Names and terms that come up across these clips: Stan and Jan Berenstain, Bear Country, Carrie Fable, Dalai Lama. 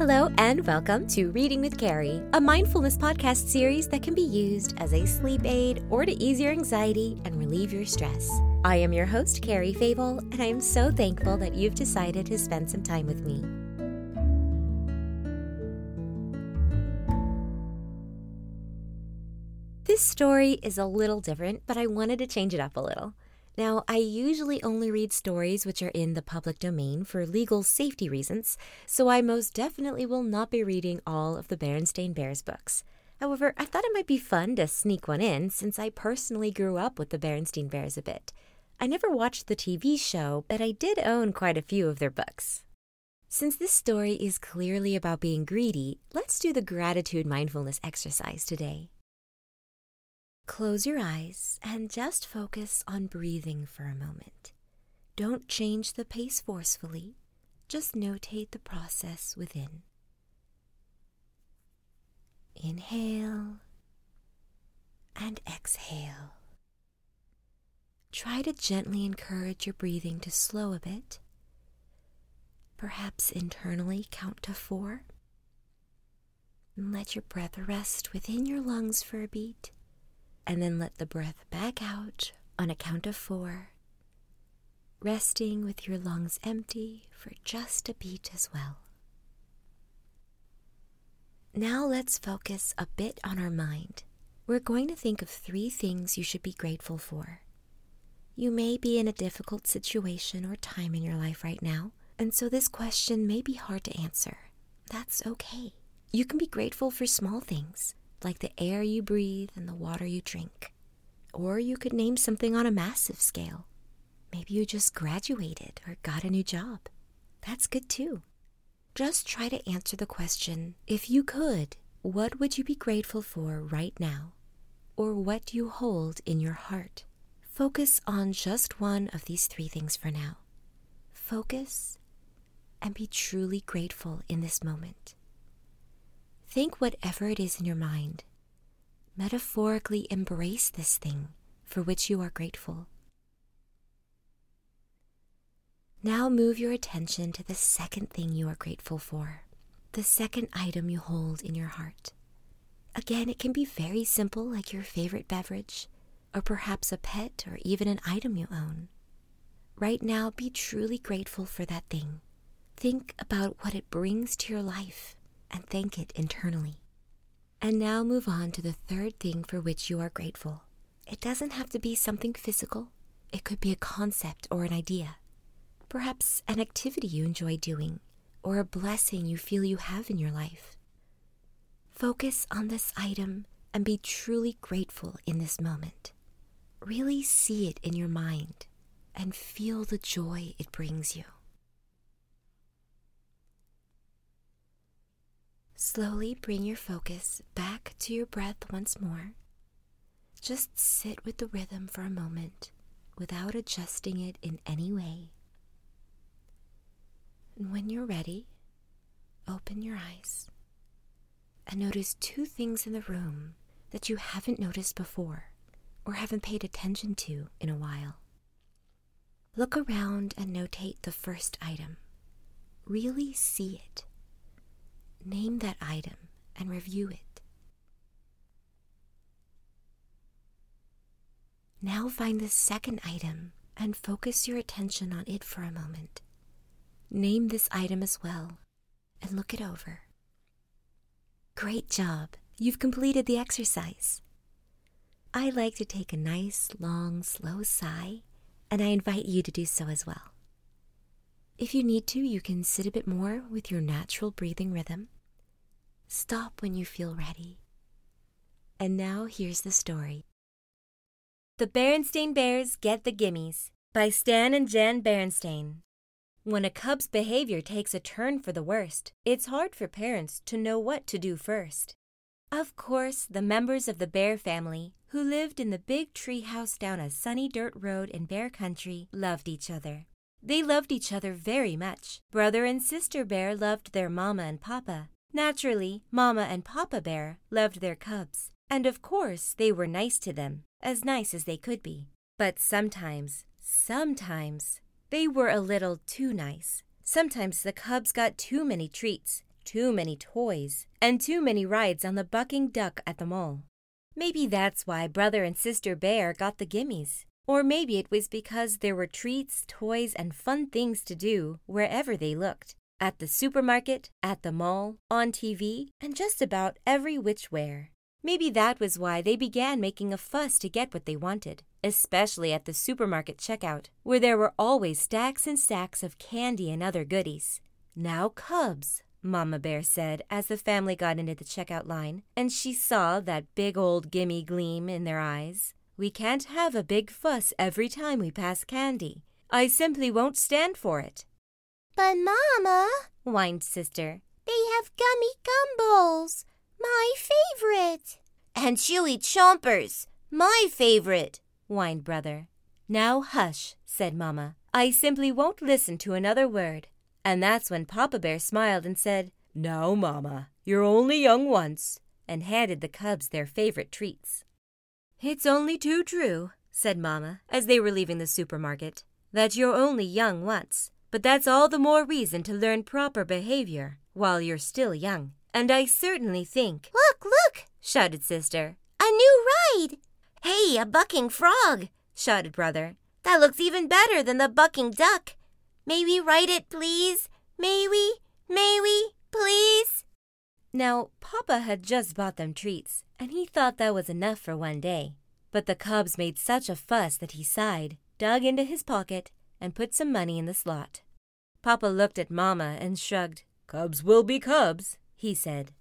Hello and welcome to Reading with Carrie, a mindfulness podcast series that can be used as a sleep aid or to ease your anxiety and relieve your stress. I am your host, Carrie Fable, and I am so thankful that you've decided to spend some time with me. This story is a little different, but I wanted to change it up a little. Now, I usually only read stories which are in the public domain for legal safety reasons, so I most definitely will not be reading all of the Berenstain Bears books. However, I thought it might be fun to sneak one in since I personally grew up with the Berenstain Bears a bit. I never watched the TV show, but I did own quite a few of their books. Since this story is clearly about being greedy, let's do the gratitude mindfulness exercise today. Close your eyes and just focus on breathing for a moment. Don't change the pace forcefully, just notate the process within. Inhale and exhale. Try to gently encourage your breathing to slow a bit. Perhaps internally count to 4. And let your breath rest within your lungs for a beat. And then let the breath back out on a count of 4, resting with your lungs empty for just a beat as well. Now let's focus a bit on our mind. We're going to think of 3 things you should be grateful for. You may be in a difficult situation or time in your life right now, and so this question may be hard to answer. That's okay. You can be grateful for small things, like the air you breathe and the water you drink. Or you could name something on a massive scale. Maybe you just graduated or got a new job. That's good too. Just try to answer the question, if you could, what would you be grateful for right now? Or what do you hold in your heart? Focus on just one of these 3 things for now. Focus and be truly grateful in this moment. Think whatever it is in your mind. Metaphorically embrace this thing for which you are grateful. Now move your attention to the 2nd thing you are grateful for, the 2nd item you hold in your heart. Again, it can be very simple, like your favorite beverage, or perhaps a pet or even an item you own. Right now, be truly grateful for that thing. Think about what it brings to your life and thank it internally. And now move on to the 3rd thing for which you are grateful. It doesn't have to be something physical. It could be a concept or an idea, perhaps an activity you enjoy doing, or a blessing you feel you have in your life. Focus on this item and be truly grateful in this moment. Really see it in your mind and feel the joy it brings you. Slowly bring your focus back to your breath once more. Just sit with the rhythm for a moment without adjusting it in any way. And when you're ready, open your eyes and notice 2 things in the room that you haven't noticed before or haven't paid attention to in a while. Look around and notate the 1st item. Really see it. Name that item and review it. Now find the 2nd item and focus your attention on it for a moment. Name this item as well and look it over. Great job! You've completed the exercise. I like to take a nice, long, slow sigh, and I invite you to do so as well. If you need to, you can sit a bit more with your natural breathing rhythm. Stop when you feel ready. And now here's the story. The Berenstain Bears Get the Gimmies by Stan and Jan Berenstain. When a cub's behavior takes a turn for the worst, it's hard for parents to know what to do first. Of course, the members of the Bear family, who lived in the big tree house down a sunny dirt road in Bear Country, loved each other. They loved each other very much. Brother and Sister Bear loved their Mama and Papa. Naturally, Mama and Papa Bear loved their cubs. And of course, they were nice to them, as nice as they could be. But sometimes, they were a little too nice. Sometimes the cubs got too many treats, too many toys and too many rides on the bucking duck at the mall. Maybe that's why Brother and Sister Bear got the gimmies. Or maybe it was because there were treats, toys, and fun things to do wherever they looked. At the supermarket, at the mall, on TV, and just about every which where. Maybe that was why they began making a fuss to get what they wanted, especially at the supermarket checkout, where there were always stacks and stacks of candy and other goodies. "Now cubs," Mama Bear said as the family got into the checkout line, and she saw that big old gimme gleam in their eyes. "We can't have a big fuss every time we pass candy. I simply won't stand for it." "But, Mama," whined Sister, "they have gummy gumballs, my favorite." "And chewy chompers, my favorite," whined Brother. "Now hush," said Mama. "I simply won't listen to another word." And that's when Papa Bear smiled and said, "Now, Mama, you're only young once," and handed the cubs their favorite treats. "It's only too true," said Mama, as they were leaving the supermarket, "that you're only young once. But that's all the more reason to learn proper behavior while you're still young. And I certainly think—" "Look, look!" shouted Sister. "A new ride!" "Hey, a bucking frog!" shouted Brother. "That looks even better than the bucking duck. May we ride it, please? May we? May we? Please?" Now, Papa had just bought them treats, and he thought that was enough for one day. But the cubs made such a fuss that he sighed, dug into his pocket, and put some money in the slot. Papa looked at Mama and shrugged. "Cubs will be cubs," he said.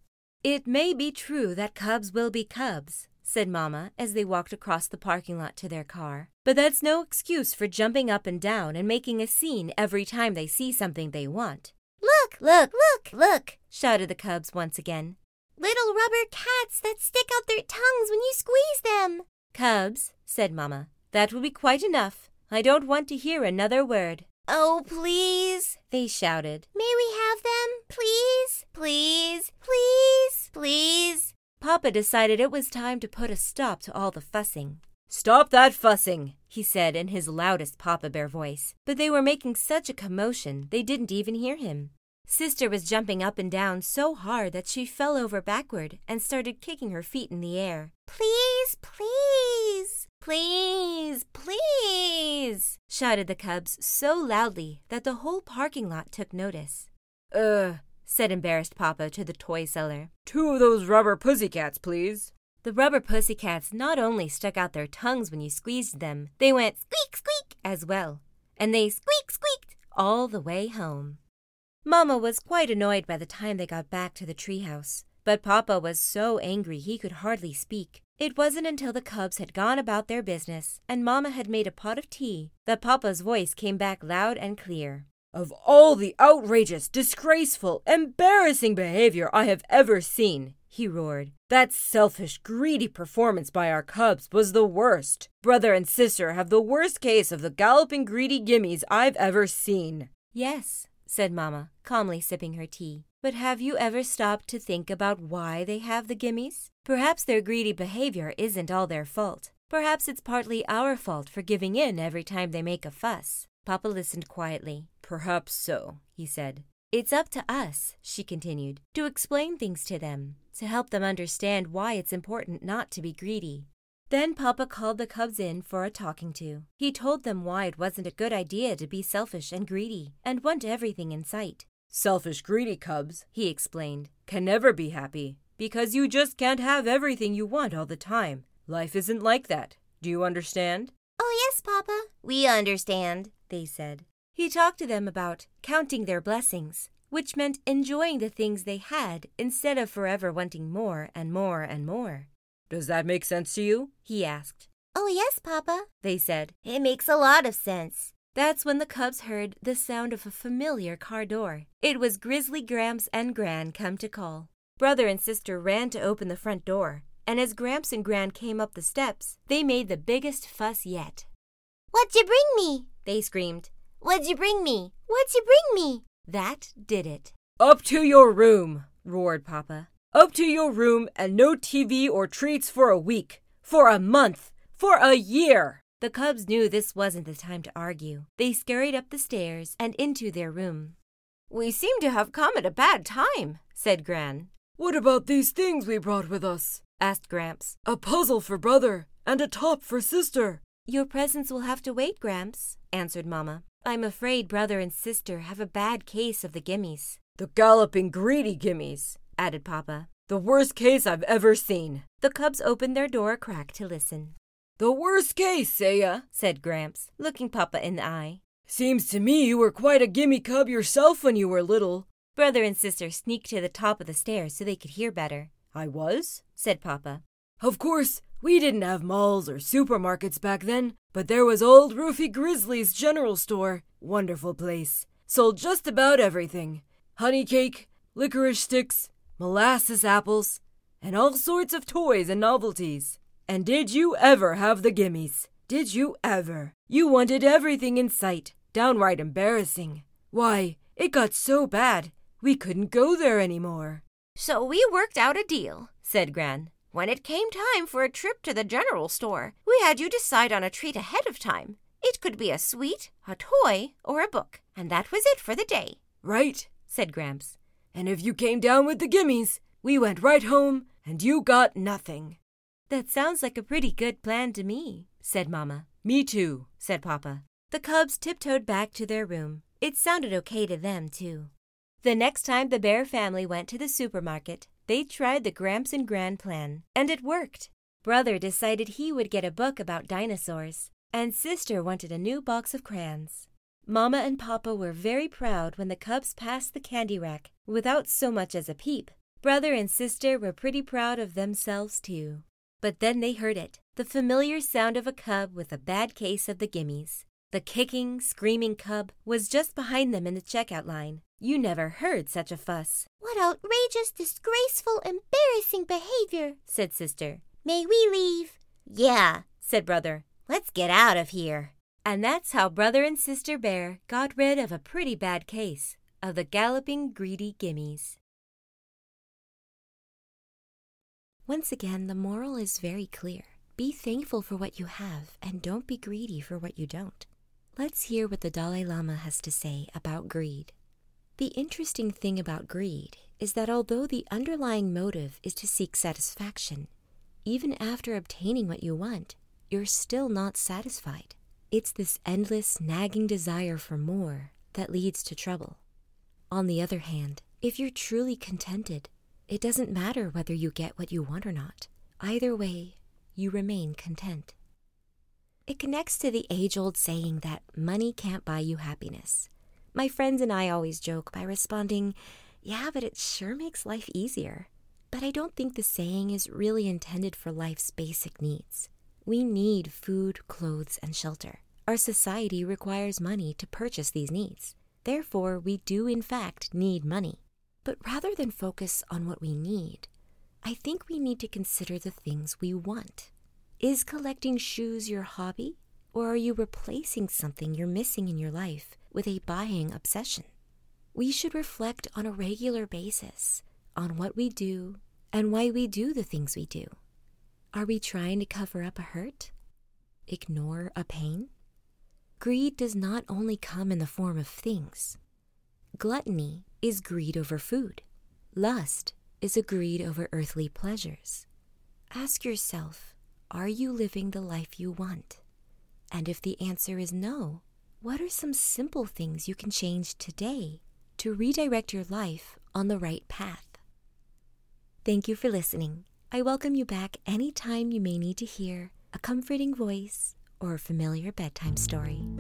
"It may be true that cubs will be cubs," said Mama as they walked across the parking lot to their car, "but that's no excuse for jumping up and down and making a scene every time they see something they want." "Look, look, look, look!" shouted the cubs once again. "Little rubber cats that stick out their tongues when you squeeze them." "Cubs," said Mama, "that will be quite enough. I don't want to hear another word." "Oh, please," they shouted. "May we have them? Please, please, please, please." Papa decided it was time to put a stop to all the fussing. "Stop that fussing," he said in his loudest Papa Bear voice. But they were making such a commotion they didn't even hear him. Sister was jumping up and down so hard that she fell over backward and started kicking her feet in the air. "Please, please, please, please," shouted the cubs so loudly that the whole parking lot took notice. "Ugh," said embarrassed Papa to the toy seller. "Two of those rubber pussycats, please." The rubber pussycats not only stuck out their tongues when you squeezed them, they went squeak, squeak as well. And they squeak, squeaked all the way home. Mama was quite annoyed by the time they got back to the treehouse. But Papa was so angry he could hardly speak. It wasn't until the cubs had gone about their business and Mama had made a pot of tea that Papa's voice came back loud and clear. "Of all the outrageous, disgraceful, embarrassing behavior I have ever seen," he roared, "that selfish, greedy performance by our cubs was the worst. Brother and Sister have the worst case of the galloping, greedy gimmies I've ever seen." "Yes," said Mama, calmly sipping her tea. "But have you ever stopped to think about why they have the gimmies? Perhaps their greedy behavior isn't all their fault. Perhaps it's partly our fault for giving in every time they make a fuss." Papa listened quietly. "Perhaps so," he said. "It's up to us," she continued, "to explain things to them, to help them understand why it's important not to be greedy." Then Papa called the cubs in for a talking to. He told them why it wasn't a good idea to be selfish and greedy and want everything in sight. "Selfish, greedy cubs," he explained, "can never be happy, because you just can't have everything you want all the time. Life isn't like that. Do you understand?" "Oh, yes, Papa, we understand," they said. He talked to them about counting their blessings, which meant enjoying the things they had instead of forever wanting more and more and more. "Does that make sense to you?" he asked. "Oh, yes, Papa," they said. "It makes a lot of sense." That's when the cubs heard the sound of a familiar car door. It was Grizzly Gramps and Gran come to call. Brother and Sister ran to open the front door, and as Gramps and Gran came up the steps, they made the biggest fuss yet. "What'd you bring me?" they screamed. "What'd you bring me? What'd you bring me?" That did it. "Up to your room," roared Papa. "Up to your room and no TV or treats for a week, for a month, for a year." The cubs knew this wasn't the time to argue. They scurried up the stairs and into their room. "We seem to have come at a bad time," said Gran. "What about these things we brought with us?" asked Gramps. "A puzzle for Brother and a top for Sister." "Your presents will have to wait, Gramps," answered Mama. "I'm afraid Brother and Sister have a bad case of the gimmies." "The galloping, greedy gimmies," added Papa. "The worst case I've ever seen." The cubs opened their door a crack to listen. "The worst case, Saya," said Gramps, looking Papa in the eye. "Seems to me you were quite a gimme cub yourself when you were little." Brother and Sister sneaked to the top of the stairs so they could hear better. "I was?" said Papa. "Of course, we didn't have malls or supermarkets back then, but there was old Rufy Grizzly's general store. Wonderful place. Sold just about everything. Honey cake, licorice sticks, molasses apples, and all sorts of toys and novelties. And did you ever have the gimmies? Did you ever? You wanted everything in sight. Downright embarrassing. Why, it got so bad, we couldn't go there anymore." "So we worked out a deal," said Gran. "When it came time for a trip to the general store, we had you decide on a treat ahead of time. It could be a sweet, a toy, or a book, and that was it for the day." "Right," said Gramps. "And if you came down with the gimmies, we went right home, and you got nothing." "That sounds like a pretty good plan to me," said Mama. "Me too," said Papa. The cubs tiptoed back to their room. It sounded okay to them, too. The next time the Bear family went to the supermarket, they tried the Gramps and Gran plan, and it worked. Brother decided he would get a book about dinosaurs, and Sister wanted a new box of crayons. Mama and Papa were very proud when the cubs passed the candy rack without so much as a peep. Brother and Sister were pretty proud of themselves, too. But then they heard it, the familiar sound of a cub with a bad case of the gimmies. The kicking, screaming cub was just behind them in the checkout line. You never heard such a fuss. "What outrageous, disgraceful, embarrassing behavior," said Sister. "May we leave?" "Yeah," said Brother. "Let's get out of here." And that's how Brother and Sister Bear got rid of a pretty bad case of the galloping, greedy gimmies. Once again, the moral is very clear. Be thankful for what you have, and don't be greedy for what you don't. Let's hear what the Dalai Lama has to say about greed. The interesting thing about greed is that although the underlying motive is to seek satisfaction, even after obtaining what you want, you're still not satisfied. It's this endless, nagging desire for more that leads to trouble. On the other hand, if you're truly contented, it doesn't matter whether you get what you want or not. Either way, you remain content. It connects to the age-old saying that money can't buy you happiness. My friends and I always joke by responding, "Yeah, but it sure makes life easier." But I don't think the saying is really intended for life's basic needs. We need food, clothes, and shelter. Our society requires money to purchase these needs. Therefore, we do in fact need money. But rather than focus on what we need, I think we need to consider the things we want. Is collecting shoes your hobby, or are you replacing something you're missing in your life with a buying obsession? We should reflect on a regular basis on what we do and why we do the things we do. Are we trying to cover up a hurt? Ignore a pain? Greed does not only come in the form of things. Gluttony is greed over food. Lust is a greed over earthly pleasures. Ask yourself, are you living the life you want? And if the answer is no, what are some simple things you can change today to redirect your life on the right path? Thank you for listening. I welcome you back anytime you may need to hear a comforting voice or a familiar bedtime story.